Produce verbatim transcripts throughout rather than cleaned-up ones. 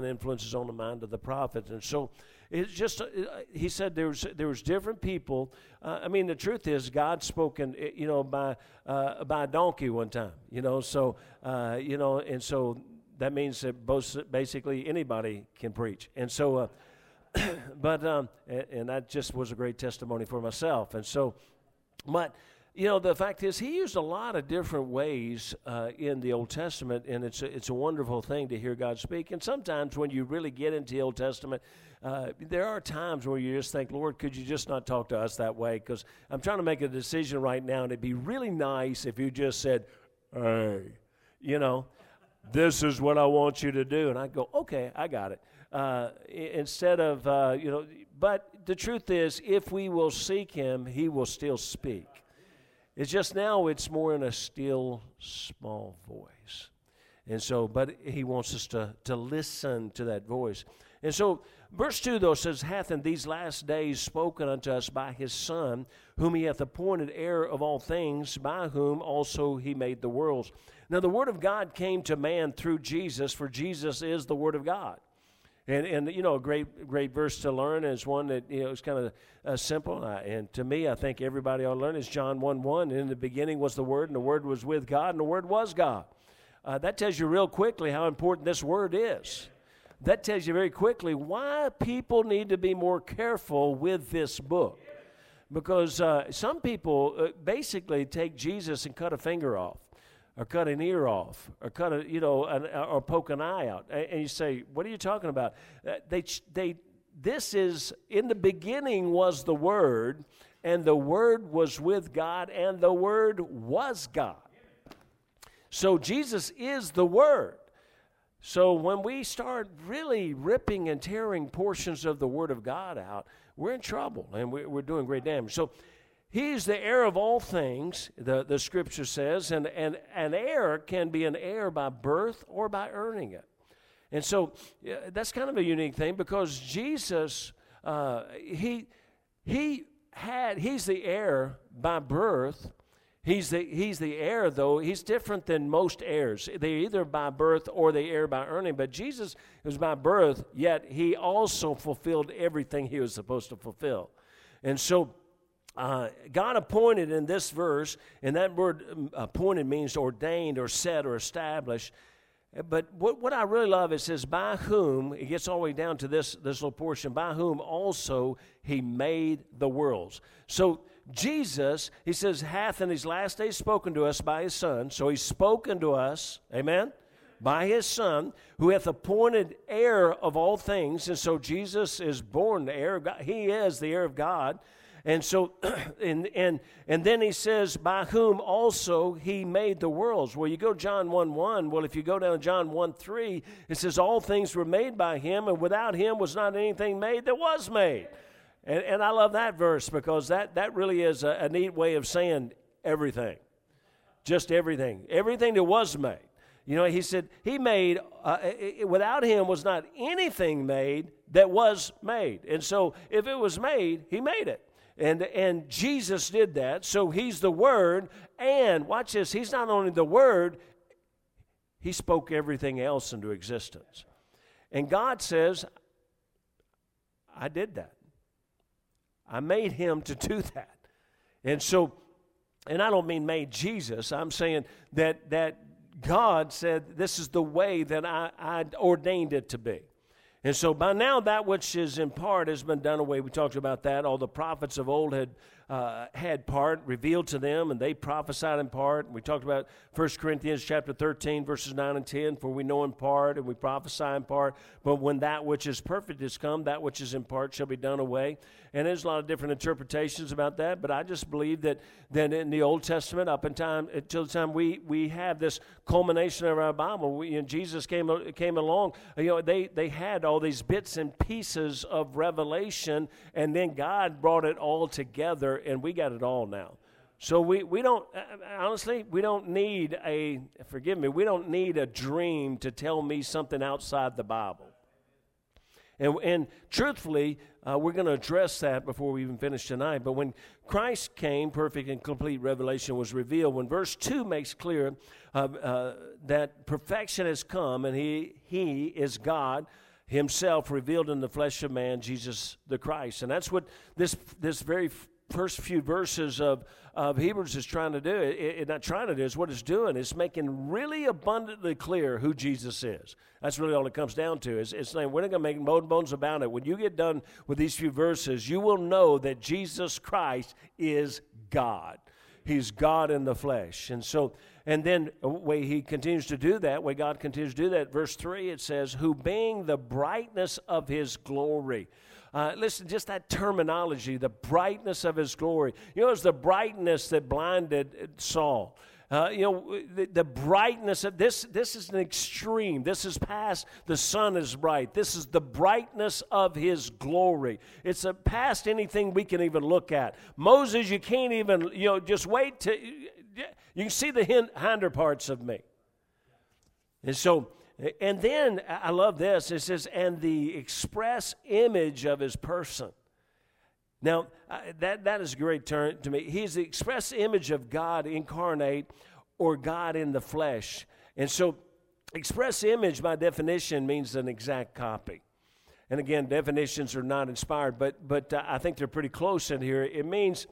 divine influences on the mind of the prophet. And so it's just, he said there was, there was different people. Uh, I mean, the truth is God spoke in, you know, by, uh, by a donkey one time, you know, so, uh, you know, and so that means that both basically anybody can preach. And so, uh, but, um, and, and that just was a great testimony for myself. And so, but, you know, the fact is he used a lot of different ways uh, in the Old Testament, and it's a, it's a wonderful thing to hear God speak. And sometimes when you really get into the Old Testament, uh, there are times where you just think, Lord, could you just not talk to us that way? Because I'm trying to make a decision right now, and it'd be really nice if you just said, hey, you know, this is what I want you to do. And I go, okay, I got it. Uh, instead of, uh, you know, but the truth is if we will seek him, he will still speak. It's just now it's more in a still, small voice. And so, but he wants us to, to listen to that voice. And so, verse two, though, says, hath in these last days spoken unto us by his Son, whom he hath appointed heir of all things, by whom also he made the worlds. Now, the word of God came to man through Jesus, for Jesus is the word of God. And, and you know, a great great verse to learn is one that, you know, is kind of uh, simple. Uh, and to me, I think everybody ought to learn is John one one. In the beginning was the Word, and the Word was with God, and the Word was God. Uh, that tells you real quickly how important this Word is. That tells you very quickly why people need to be more careful with this book. Because uh, some people uh, basically take Jesus and cut a finger off, or cut an ear off, or cut a, you know, an, or poke an eye out, and you say, "What are you talking about?" Uh, they, they, this is in the beginning was the Word, and the Word was with God, and the Word was God. So Jesus is the Word. So when we start really ripping and tearing portions of the Word of God out, we're in trouble, and we, we're doing great damage. So. He's the heir of all things, the, the Scripture says, and, and an heir can be an heir by birth or by earning it. And so uh, that's kind of a unique thing because Jesus, uh, he he had he's the heir by birth. He's the he's the heir though. He's different than most heirs. They're either by birth or they heir by earning. But Jesus was by birth, yet he also fulfilled everything he was supposed to fulfill, and so. Uh, God appointed in this verse, and that word appointed means ordained or set or established. But what, what I really love, it says, by whom, it gets all the way down to this, this little portion, by whom also he made the worlds. So Jesus, he says, hath in his last days spoken to us by his Son. So he's spoken to us, amen, by his Son, who hath appointed heir of all things. And so Jesus is born the heir of God. He is the heir of God. And so, and and and then he says, by whom also he made the worlds. Well, you go John one one. Well, if you go down to John one three, it says, all things were made by him, and without him was not anything made that was made. And, and I love that verse because that, that really is a, a neat way of saying everything, just everything, everything that was made. You know, he said, he made, uh, it, without him was not anything made that was made. And so if it was made, he made it. And and Jesus did that, so he's the Word, and watch this, he's not only the Word, he spoke everything else into existence. And God says, I did that. I made him to do that. And so, and I don't mean made Jesus, I'm saying that that God said, this is the way that I, I ordained it to be. And so by now that which is in part has been done away. We talked about that. All the prophets of old had uh, had part revealed to them, and they prophesied in part. We talked about First Corinthians chapter thirteen, verses nine and ten, for we know in part and we prophesy in part. But when that which is perfect is come, that which is in part shall be done away. And there's a lot of different interpretations about that, but I just believe that then in the Old Testament, up in time until the time we, we have this culmination of our Bible, we, and Jesus came came along, you know, they, they had all these bits and pieces of revelation, and then God brought it all together, and we got it all now. So we, we don't, honestly, we don't need a, forgive me, we don't need a dream to tell me something outside the Bible. And, and truthfully, uh, we're going to address that before we even finish tonight. But when Christ came, perfect and complete revelation was revealed. When verse two makes clear uh, uh, that perfection has come and he, he is God, himself revealed in the flesh of man, Jesus the Christ. And that's what this this very first few verses of, of Hebrews is trying to do. It, it, not trying to do, it's what it's doing. It's making really abundantly clear who Jesus is. That's really all it comes down to. Is it's saying, we're not going to make no bones about it. When you get done with these few verses, you will know that Jesus Christ is God. He's God in the flesh. And so, and then the way he continues to do that, way God continues to do that, verse three, it says, who being the brightness of his glory. Uh, listen, just that terminology, the brightness of his glory. You know, it's the brightness that blinded Saul. Uh, you know, the, the brightness of this, this is an extreme. This is past the sun is bright. This is the brightness of his glory. It's a past anything we can even look at. Moses, you can't even, you know, just wait till you can see the hinder parts of me. And so, and then I love this. It says, and the express image of his person. Now, uh, that, that is a great term to me. He's the express image of God incarnate or God in the flesh. And so express image, by definition, means an exact copy. And again, definitions are not inspired, but but uh, I think they're pretty close in here. It means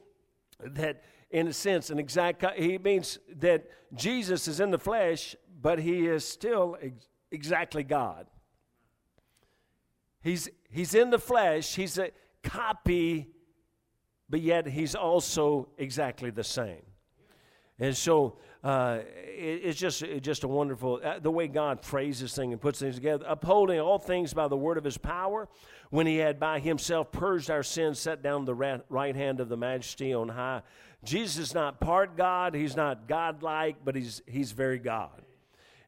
that, in a sense, an exact copy. He means that Jesus is in the flesh, but he is still ex- exactly God. He's, he's in the flesh. He's a copy, but yet he's also exactly the same. And so uh, it, it's just it's just a wonderful, uh, the way God prays this thing and puts things together. Upholding all things by the word of his power, when he had by himself purged our sins, set down the ra- right hand of the majesty on high. Jesus is not part God, he's not God-like, but he's he's very God.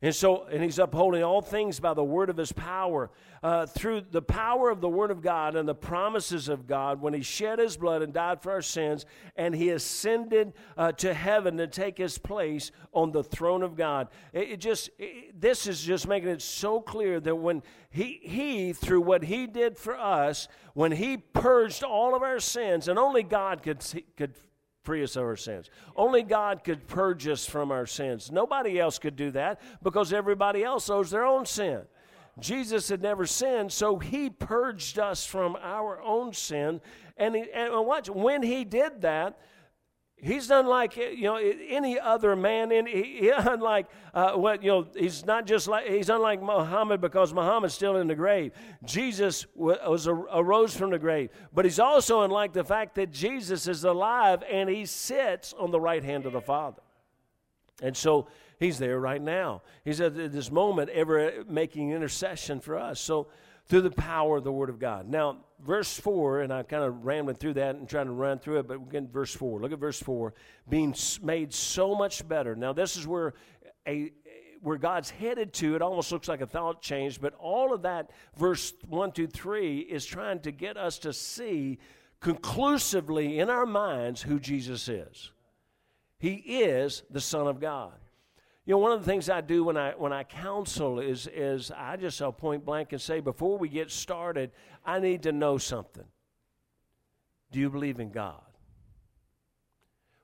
And so, and he's upholding all things by the word of his power. Uh, through the power of the word of God and the promises of God, when he shed his blood and died for our sins, and he ascended uh, to heaven to take his place on the throne of God. It, it just, it, this is just making it so clear that when he, he, through what he did for us, when he purged all of our sins, and only God could could. free us of our sins. Only God could purge us from our sins. Nobody else could do that because everybody else owes their own sin. Jesus had never sinned, so he purged us from our own sin. And, he, and watch, when he did that, he's unlike, you know, any other man. In he, unlike uh, what you know, he's not just like he's unlike Muhammad because Muhammad's still in the grave. Jesus was arose from the grave, but he's also unlike the fact that Jesus is alive and he sits on the right hand of the Father, and so he's there right now. He's at this moment ever making intercession for us. So, through the power of the word of God. Now, verse four, and I kind of rambling through that and trying to run through it, but again, verse four. Look at verse four, being made so much better. Now, this is where a where God's headed to. It almost looks like a thought change, but all of that, verse one through three, is trying to get us to see conclusively in our minds who Jesus is. He is the Son of God. You know, one of the things I do when I when I counsel is is I just I'll point blank and say, before we get started, I need to know something. Do you believe in God?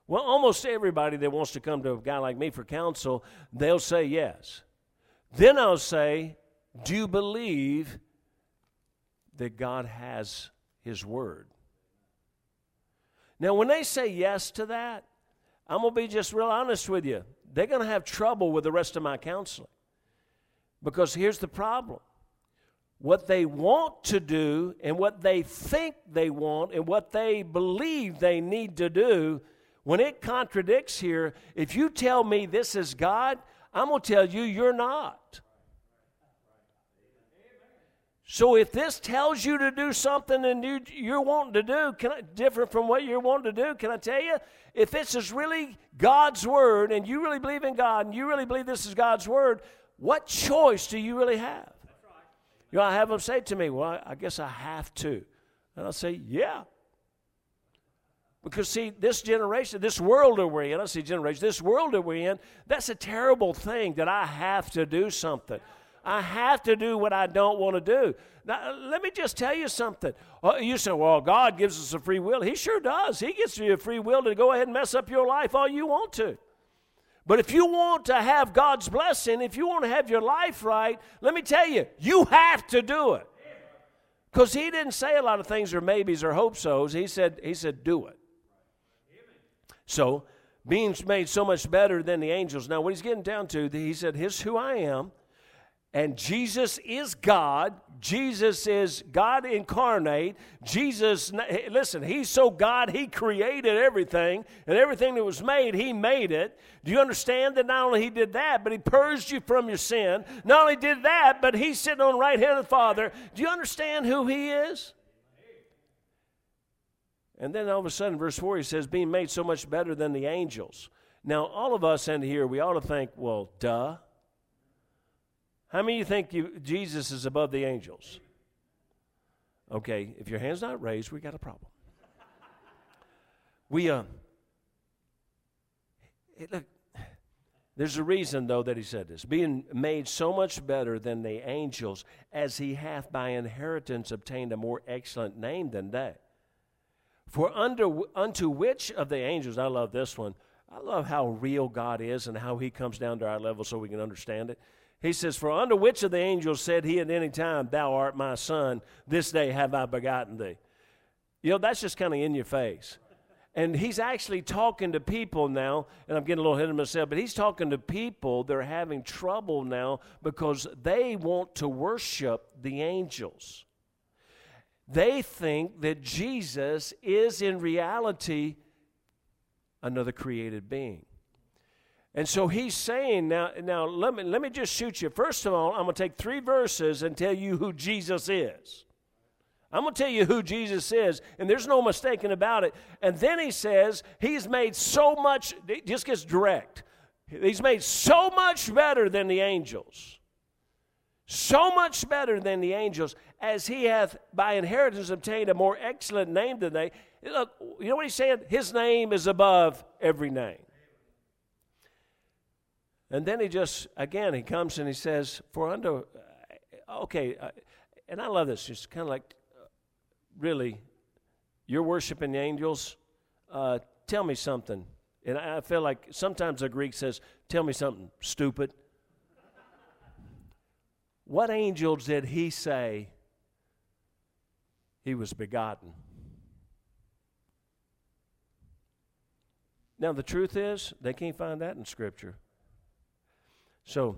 Well, almost everybody that wants to come to a guy like me for counsel, they'll say yes. Then I'll say, do you believe that God has his word? Now, when they say yes to that, I'm going to be just real honest with you. They're going to have trouble with the rest of my counseling. Because here's the problem. What they want to do and what they think they want and what they believe they need to do, when it contradicts here, if you tell me this is God, I'm going to tell you you're not. So if this tells you to do something and you, you're wanting to do, can I, different from what you're wanting to do, can I tell you, if this is really God's word and you really believe in God and you really believe this is God's word, what choice do you really have? You know, I have them say to me, well, I guess I have to. And I'll say, yeah. Because, see, this generation, this world that we're in, I say generation, this world that we're in, that's a terrible thing that I have to do something. I have to do what I don't want to do. Now, let me just tell you something. You say, well, God gives us a free will. He sure does. He gives you a free will to go ahead and mess up your life all you want to. But if you want to have God's blessing, if you want to have your life right, let me tell you, you have to do it. Because he didn't say a lot of things or maybes or hope-sos. He said, he said, do it. So being made so much better than the angels. Now, what he's getting down to, he said, here's who I am. And Jesus is God. Jesus is God incarnate. Jesus, listen, he's so God, he created everything. And everything that was made, he made it. Do you understand that not only he did that, but he purged you from your sin. Not only did that, but he's sitting on the right hand of the Father. Do you understand who he is? And then all of a sudden, verse four, he says, being made so much better than the angels. Now, all of us in here, we ought to think, well, duh. How many of you think you, Jesus is above the angels? Okay, if your hand's not raised, we got a problem. we, uh, it, look, there's a reason, though, that he said this. Being made so much better than the angels, as he hath by inheritance obtained a more excellent name than they. For under, unto which of the angels, I love this one. I love how real God is and how he comes down to our level so we can understand it. He says, for unto which of the angels said he at any time, thou art my son, this day have I begotten thee. You know, that's just kind of in your face. And he's actually talking to people now, and I'm getting a little ahead of myself, but he's talking to people that are having trouble now because they want to worship the angels. They think that Jesus is in reality another created being. And so he's saying, now, now let me let me just shoot you. First of all, I'm going to take three verses and tell you who Jesus is. I'm going to tell you who Jesus is, and there's no mistaking about it. And then he says, he's made so much, it just gets direct. He's made so much better than the angels. So much better than the angels, as he hath by inheritance obtained a more excellent name than they. Look, you know what he's saying? His name is above every name. And then he just, again, he comes and he says, for unto, okay, and I love this. It's kind of like, really, you're worshiping the angels? Uh, tell me something. And I feel like sometimes the Greek says, tell me something, stupid. What angels did he say he was begotten? Now, the truth is, they can't find that in Scripture. So,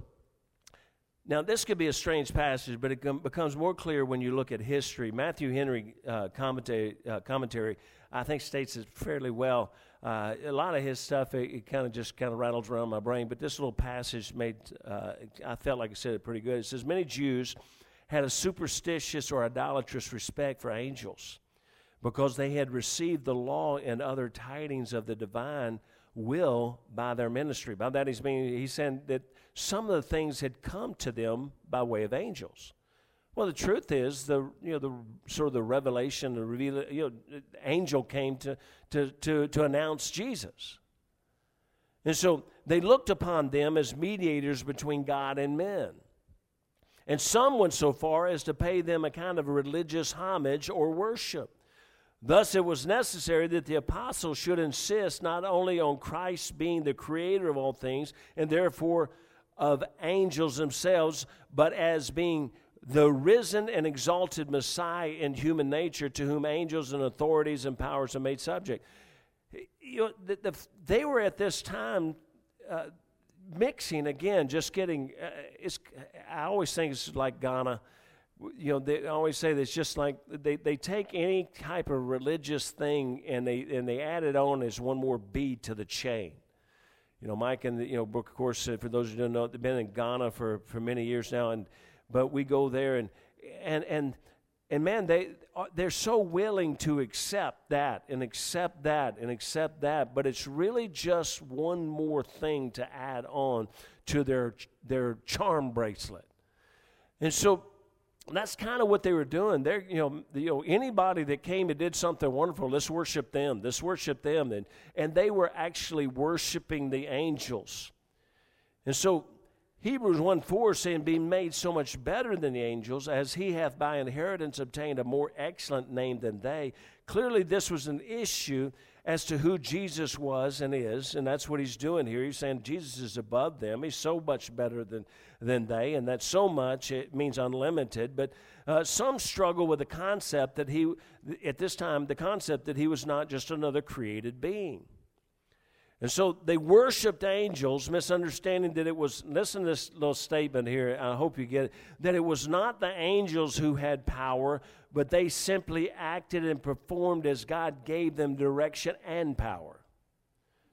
now this could be a strange passage, but it becomes more clear when you look at history. Matthew Henry uh, commentary, uh, commentary, I think, states it fairly well. Uh, a lot of his stuff, it, it kind of just kind of rattles around my brain, but this little passage made, uh, I felt like I said it pretty good. It says, many Jews had a superstitious or idolatrous respect for angels because they had received the law and other tidings of the divine will by their ministry. By that he's meaning, he's saying that some of the things had come to them by way of angels. Well, the truth is, the you know the sort of the revelation, the reveal, you know, angel came to to to to announce Jesus, and so they looked upon them as mediators between God and men, and some went so far as to pay them a kind of religious homage or worship. Thus, it was necessary that the apostles should insist not only on Christ being the creator of all things and therefore of angels themselves, but as being the risen and exalted Messiah in human nature, to whom angels and authorities and powers are made subject. You know, the, the, they were at this time uh, mixing again, just getting. Uh, it's, I always think it's like Ghana. You know, they always say that it's just like they, they take any type of religious thing and they and they add it on as one more bead to the chain. You know, Mike and the, you know Brooke, of course, for those who don't know, they've been in Ghana for, for many years now, and but we go there and and and and man, they they're so willing to accept that and accept that and accept that, but it's really just one more thing to add on to their their charm bracelet, and so. That's kind of what they were doing. They're, you know, you know, anybody that came and did something wonderful, let's worship them. Let's worship them. And, and they were actually worshiping the angels. And so Hebrews one four saying, being made so much better than the angels, as he hath by inheritance obtained a more excellent name than they. Clearly this was an issue as to who Jesus was and is, and that's what he's doing here. He's saying Jesus is above them. He's so much better than, than they, and that so much, it means unlimited. But uh, some struggle with the concept that he, at this time, the concept that he was not just another created being. And so they worshiped angels, misunderstanding that it was, listen to this little statement here, I hope you get it, that it was not the angels who had power, but they simply acted and performed as God gave them direction and power.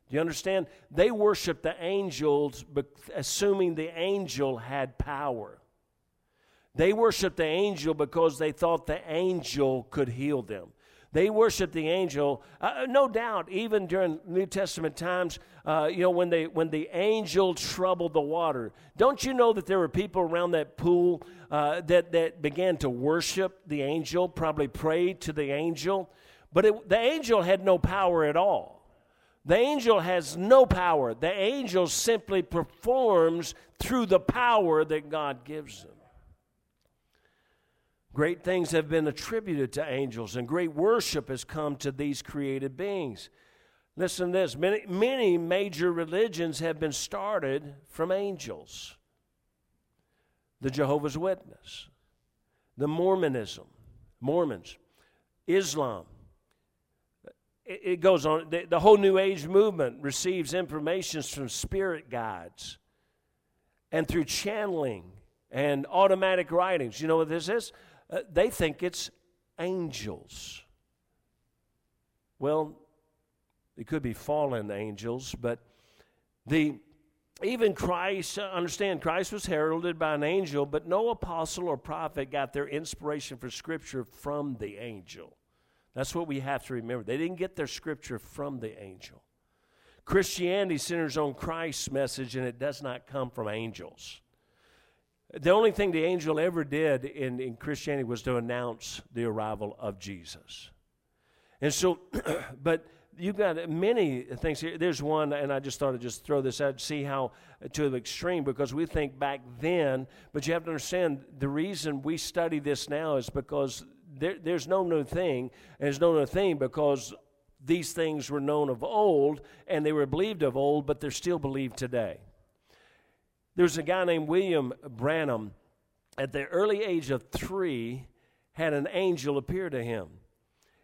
Do you understand? They worshiped the angels, assuming the angel had power. They worshiped the angel because they thought the angel could heal them. They worshiped the angel, uh, no doubt. Even during New Testament times, uh, you know, when they when the angel troubled the water, don't you know that there were people around that pool uh, that that began to worship the angel, probably prayed to the angel, but it, the angel had no power at all. The angel has no power. The angel simply performs through the power that God gives them. Great things have been attributed to angels, and great worship has come to these created beings. Listen to this. Many, many major religions have been started from angels. The Jehovah's Witness, the Mormonism, Mormons, Islam. It, it goes on. The, the whole New Age movement receives information from spirit guides and through channeling and automatic writings. You know what this is? Uh, they think it's angels. Well, it could be fallen angels, but the even Christ, understand, Christ was heralded by an angel, but no apostle or prophet got their inspiration for Scripture from the angel. That's what we have to remember. They didn't get their Scripture from the angel. Christianity centers on Christ's message, and it does not come from angels. The only thing the angel ever did in, in Christianity was to announce the arrival of Jesus. And so, but you've got many things here. There's one, and I just thought I'd just throw this out, see how to the extreme, because we think back then, but you have to understand the reason we study this now is because there, there's no new thing, and there's no new thing because these things were known of old, and they were believed of old, but they're still believed today. There's a guy named William Branham. At the early age of three, had an angel appear to him.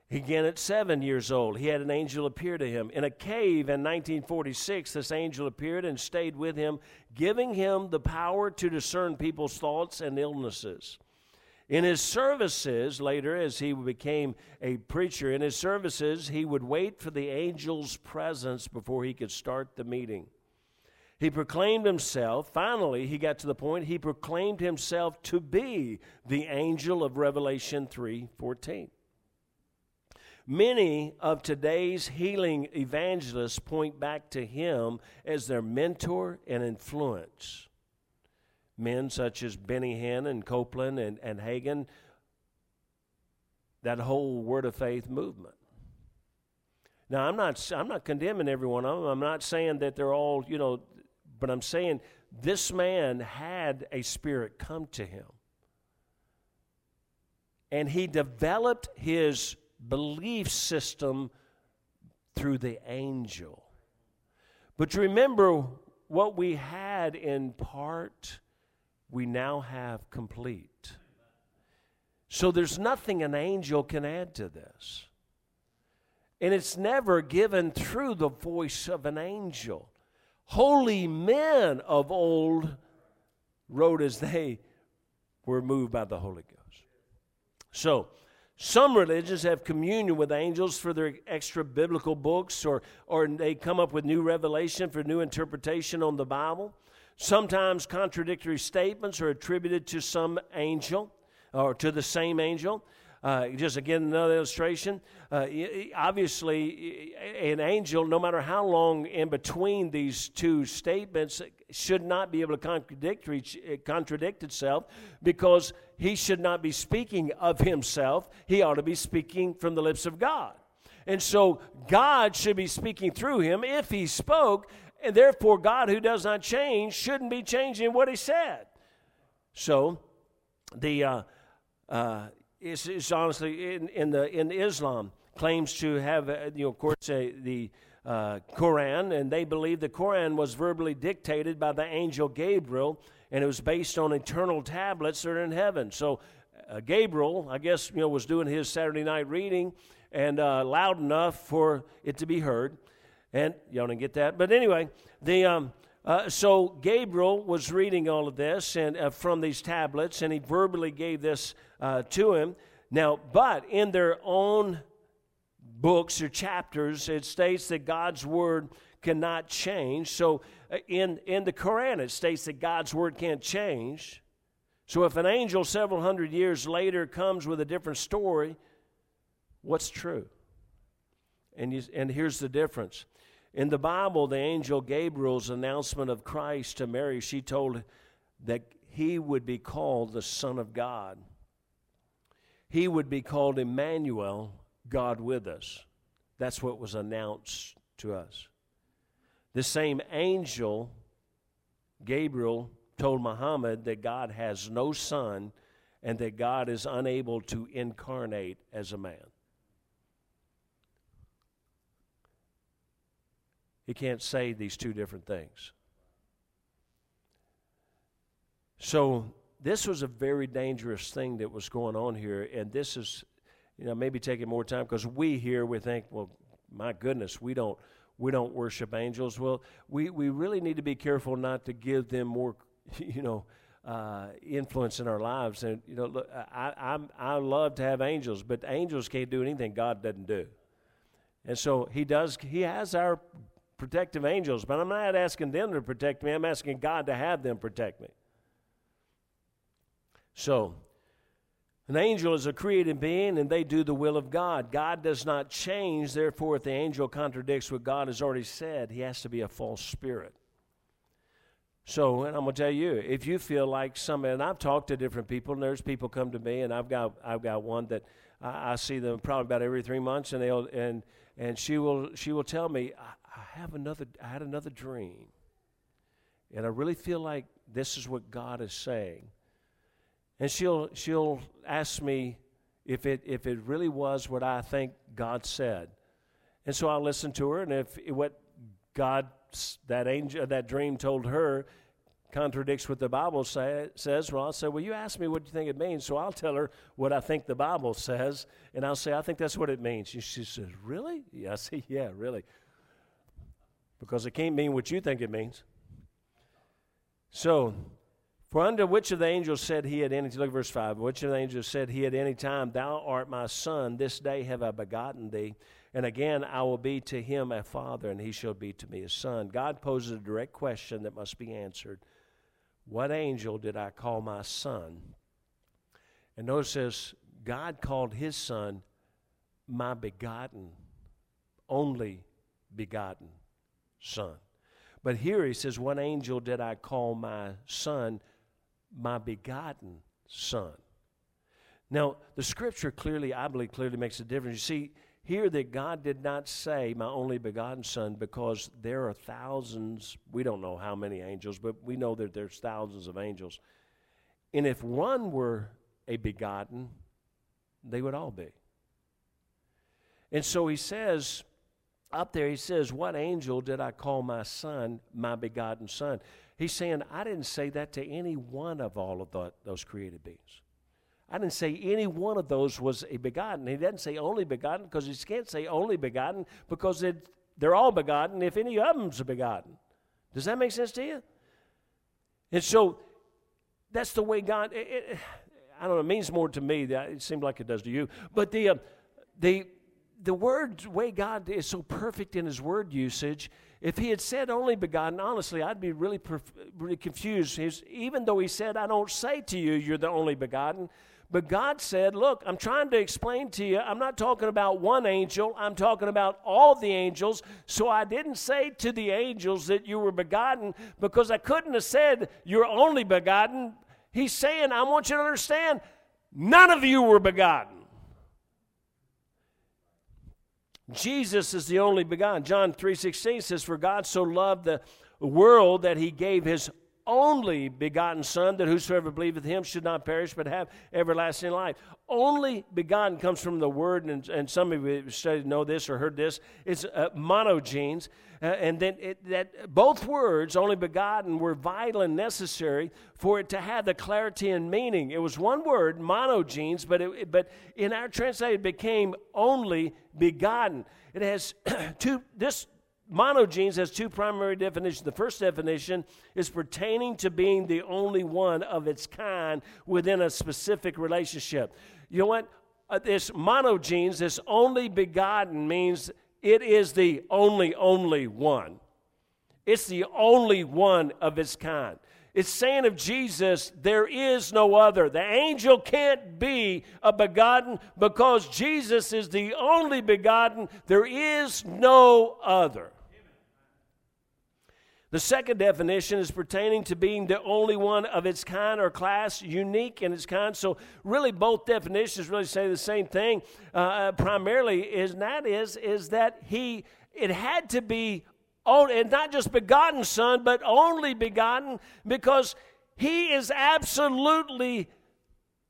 Again, at seven years old, he had an angel appear to him. In a cave in nineteen forty-six, this angel appeared and stayed with him, giving him the power to discern people's thoughts and illnesses. In his services, later as he became a preacher, in his services, he would wait for the angel's presence before he could start the meeting. He proclaimed himself, finally he got to the point, he proclaimed himself to be the angel of Revelation three fourteen. Many of today's healing evangelists point back to him as their mentor and influence. Men such as Benny Hinn and Copeland and, and Hagen, that whole Word of Faith movement. Now, I'm not, I'm not condemning everyone. I'm, I'm not saying that they're all, you know, but I'm saying this man had a spirit come to him. And he developed his belief system through the angel. But remember, what we had in part, we now have complete. So there's nothing an angel can add to this. And it's never given through the voice of an angel. Holy men of old wrote as they were moved by the Holy Ghost. So, some religions have communion with angels for their extra biblical books, or, or they come up with new revelation for new interpretation on the Bible. Sometimes contradictory statements are attributed to some angel or to the same angel. Uh, just again, another illustration. Uh, obviously, an angel, no matter how long in between these two statements, should not be able to contradict, contradict itself, because he should not be speaking of himself. He ought to be speaking from the lips of God. And so God should be speaking through him if he spoke, and therefore God, who does not change, shouldn't be changing what he said. So the... Uh, uh, It's, it's honestly in, in the in Islam. claims to have, you know, of course, uh, the uh, Quran, and they believe the Quran was verbally dictated by the angel Gabriel, and it was based on eternal tablets that are in heaven. So uh, Gabriel, I guess, you know, was doing his Saturday night reading, and uh, loud enough for it to be heard. And y'all didn't get that. But anyway, the um, uh, so Gabriel was reading all of this and uh, from these tablets, and he verbally gave this uh, to him. Now, but in their own books or chapters, it states that God's word cannot change. So in, in the Quran, it states that God's word can't change. So if an angel several hundred years later comes with a different story, what's true? And you, and here's the difference. In the Bible, the angel Gabriel's announcement of Christ to Mary, she told that he would be called the Son of God. He would be called Emmanuel, God with us. That's what was announced to us. The same angel, Gabriel, told Muhammad that God has no son and that God is unable to incarnate as a man. He can't say these two different things. So this was a very dangerous thing that was going on here, and this is, you know, maybe taking more time because we here, we think, well, my goodness, we don't we don't worship angels. Well, we, we really need to be careful not to give them more, you know, uh, influence in our lives. And, you know, look, I, I'm, I love to have angels, but angels can't do anything God doesn't do. And so he does, he has our protective angels, but I'm not asking them to protect me. I'm asking God to have them protect me. So an angel is a created being, and they do the will of God. God does not change. Therefore, if the angel contradicts what God has already said, he has to be a false spirit. So, and I'm going to tell you, if you feel like some, and I've talked to different people, and there's people come to me, and I've got I've got one that I, I see them probably about every three months, and they'll and and she will she will tell me, I, I have another I had another dream, and I really feel like this is what God is saying. And she'll she'll ask me if it if it really was what I think God said, and so I'll listen to her. And if it, what God that angel that dream told her contradicts what the Bible say, says, well, I'll say, well, you asked me what you think it means, so I'll tell her what I think the Bible says, and I'll say I think that's what it means. And she says, really? Yeah, I say, yeah, really, because it can't mean what you think it means. So. For unto which of the angels said he at any time, look at verse five, which of the angels said he at any time, thou art my son, this day have I begotten thee, and again I will be to him a father, and he shall be to me a son. God poses a direct question that must be answered. What angel did I call my son? And notice this, God called his son my begotten, only begotten son. But here he says, what angel did I call my son? My begotten son. Now, the scripture clearly, I believe, clearly makes a difference. You see, here that God did not say my only begotten son because there are thousands, we don't know how many angels, but we know that there's thousands of angels. And if one were a begotten, they would all be. And so he says, up there he says, what angel did I call my son, my begotten son? He's saying, I didn't say that to any one of all of the, those created beings. I didn't say any one of those was a begotten. He doesn't say only begotten because he can't say only begotten because it, they're all begotten if any of them's a begotten. Does that make sense to you? And so that's the way God, it, it, I don't know, it means more to me. That it seems like it does to you. But the, uh, the, the word, way God is so perfect in his word usage. If he had said only begotten, honestly, I'd be really, perf- really confused. He's, even though he said, I don't say to you, you're the only begotten. But God said, look, I'm trying to explain to you, I'm not talking about one angel. I'm talking about all the angels. So I didn't say to the angels that you were begotten because I couldn't have said you're only begotten. He's saying, I want you to understand, none of you were begotten. Jesus is the only begotten. John three sixteen says, for God so loved the world that he gave his only begotten Son, that whosoever believeth him should not perish, but have everlasting life. Only begotten comes from the Word, and, and some of you studied, know this or heard this. It's uh, monogenes, uh, and then it, that both words, only begotten, were vital and necessary for it to have the clarity and meaning. It was one word, monogenes, but it, but in our translation it became only begotten. It has two. This. Monogenes has two primary definitions. The first definition is pertaining to being the only one of its kind within a specific relationship. You know what? Uh, this monogenes, this only begotten, means it is the only, only one. It's the only one of its kind. It's saying of Jesus, there is no other. The angel can't be a begotten because Jesus is the only begotten. There is no other. The second definition is pertaining to being the only one of its kind or class, unique in its kind. So really both definitions really say the same thing uh, primarily, is, and that is, is that he, it had to be oh, and not just begotten Son, but only begotten, because he is absolutely,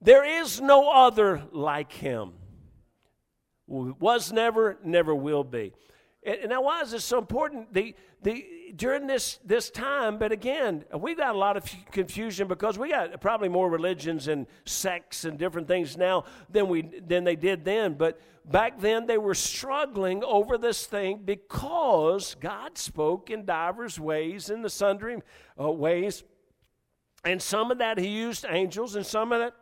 there is no other like him. Was never, never will be. And now, why is this so important? The the during this this time, but again, we got a lot of confusion because we got probably more religions and sects and different things now than we than they did then. But back then, they were struggling over this thing because God spoke in divers ways, in the sundry uh, ways, and some of that he used angels, and some of that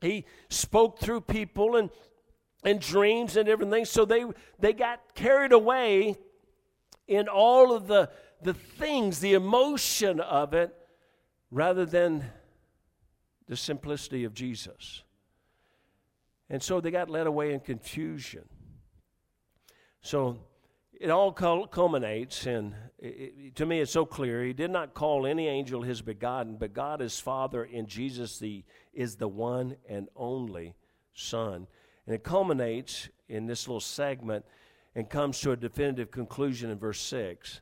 he spoke through people and. and dreams and everything. So they they got carried away in all of the, the things, the emotion of it, rather than the simplicity of Jesus. And so they got led away in confusion. So it all culminates, and to me it's so clear, he did not call any angel his begotten, but God is Father, and Jesus the is the one and only Son. And it culminates in this little segment and comes to a definitive conclusion in verse six.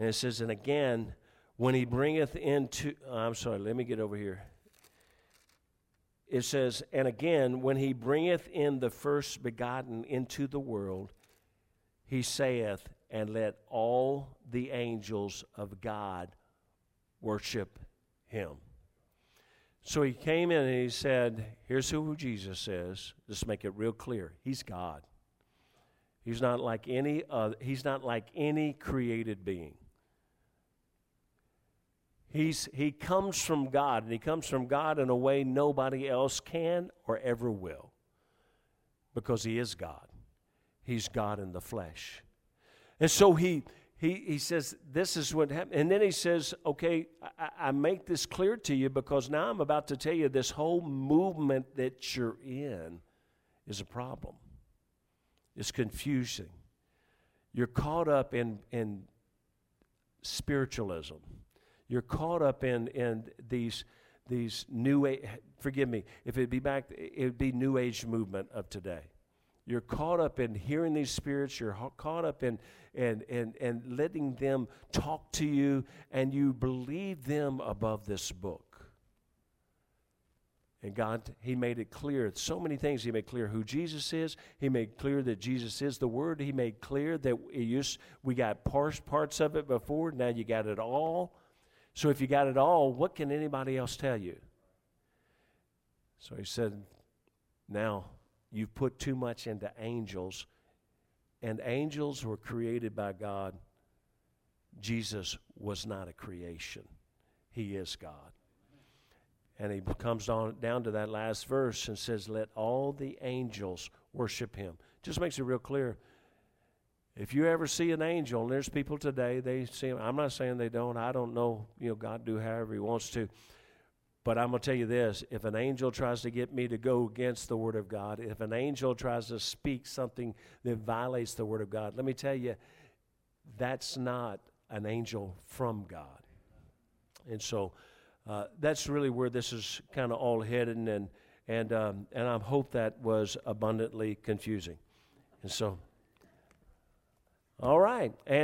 And it says, and again, when he bringeth into, oh, I'm sorry, let me get over here. It says, and again, when he bringeth in the first begotten into the world, he saith, and let all the angels of God worship him. So he came in and he said, here's who Jesus is. Just make it real clear. He's God. He's not like any other, he's not like any created being. He's he comes from God, and he comes from God in a way nobody else can or ever will. Because he is God. He's God in the flesh. And so he He he says, this is what happened. And then he says, okay, I, I make this clear to you because now I'm about to tell you this whole movement that you're in is a problem. It's confusing. You're caught up in, in spiritualism. You're caught up in, in these these new age, forgive me, if it'd be back, it'd be new age movement of today. You're caught up in hearing these spirits. You're caught up in and and and letting them talk to you, and you believe them above this book. And God, he made it clear. So many things he made clear who Jesus is. He made clear that Jesus is the Word. He made clear that it used, we got parts, parts of it before. Now you got it all. So if you got it all, what can anybody else tell you? So he said, now, you've put too much into angels, and angels were created by God. Jesus was not a creation. He is God. And he comes down to that last verse and says, let all the angels worship him. Just makes it real clear. If you ever see an angel, and there's people today, they see him. I'm not saying they don't. I don't know. You know, God do however he wants to. But I'm going to tell you this, if an angel tries to get me to go against the Word of God, if an angel tries to speak something that violates the Word of God, let me tell you, that's not an angel from God. And so uh, that's really where this is kind of all headed, and and um, and I hope that was abundantly confusing. And so, all right. And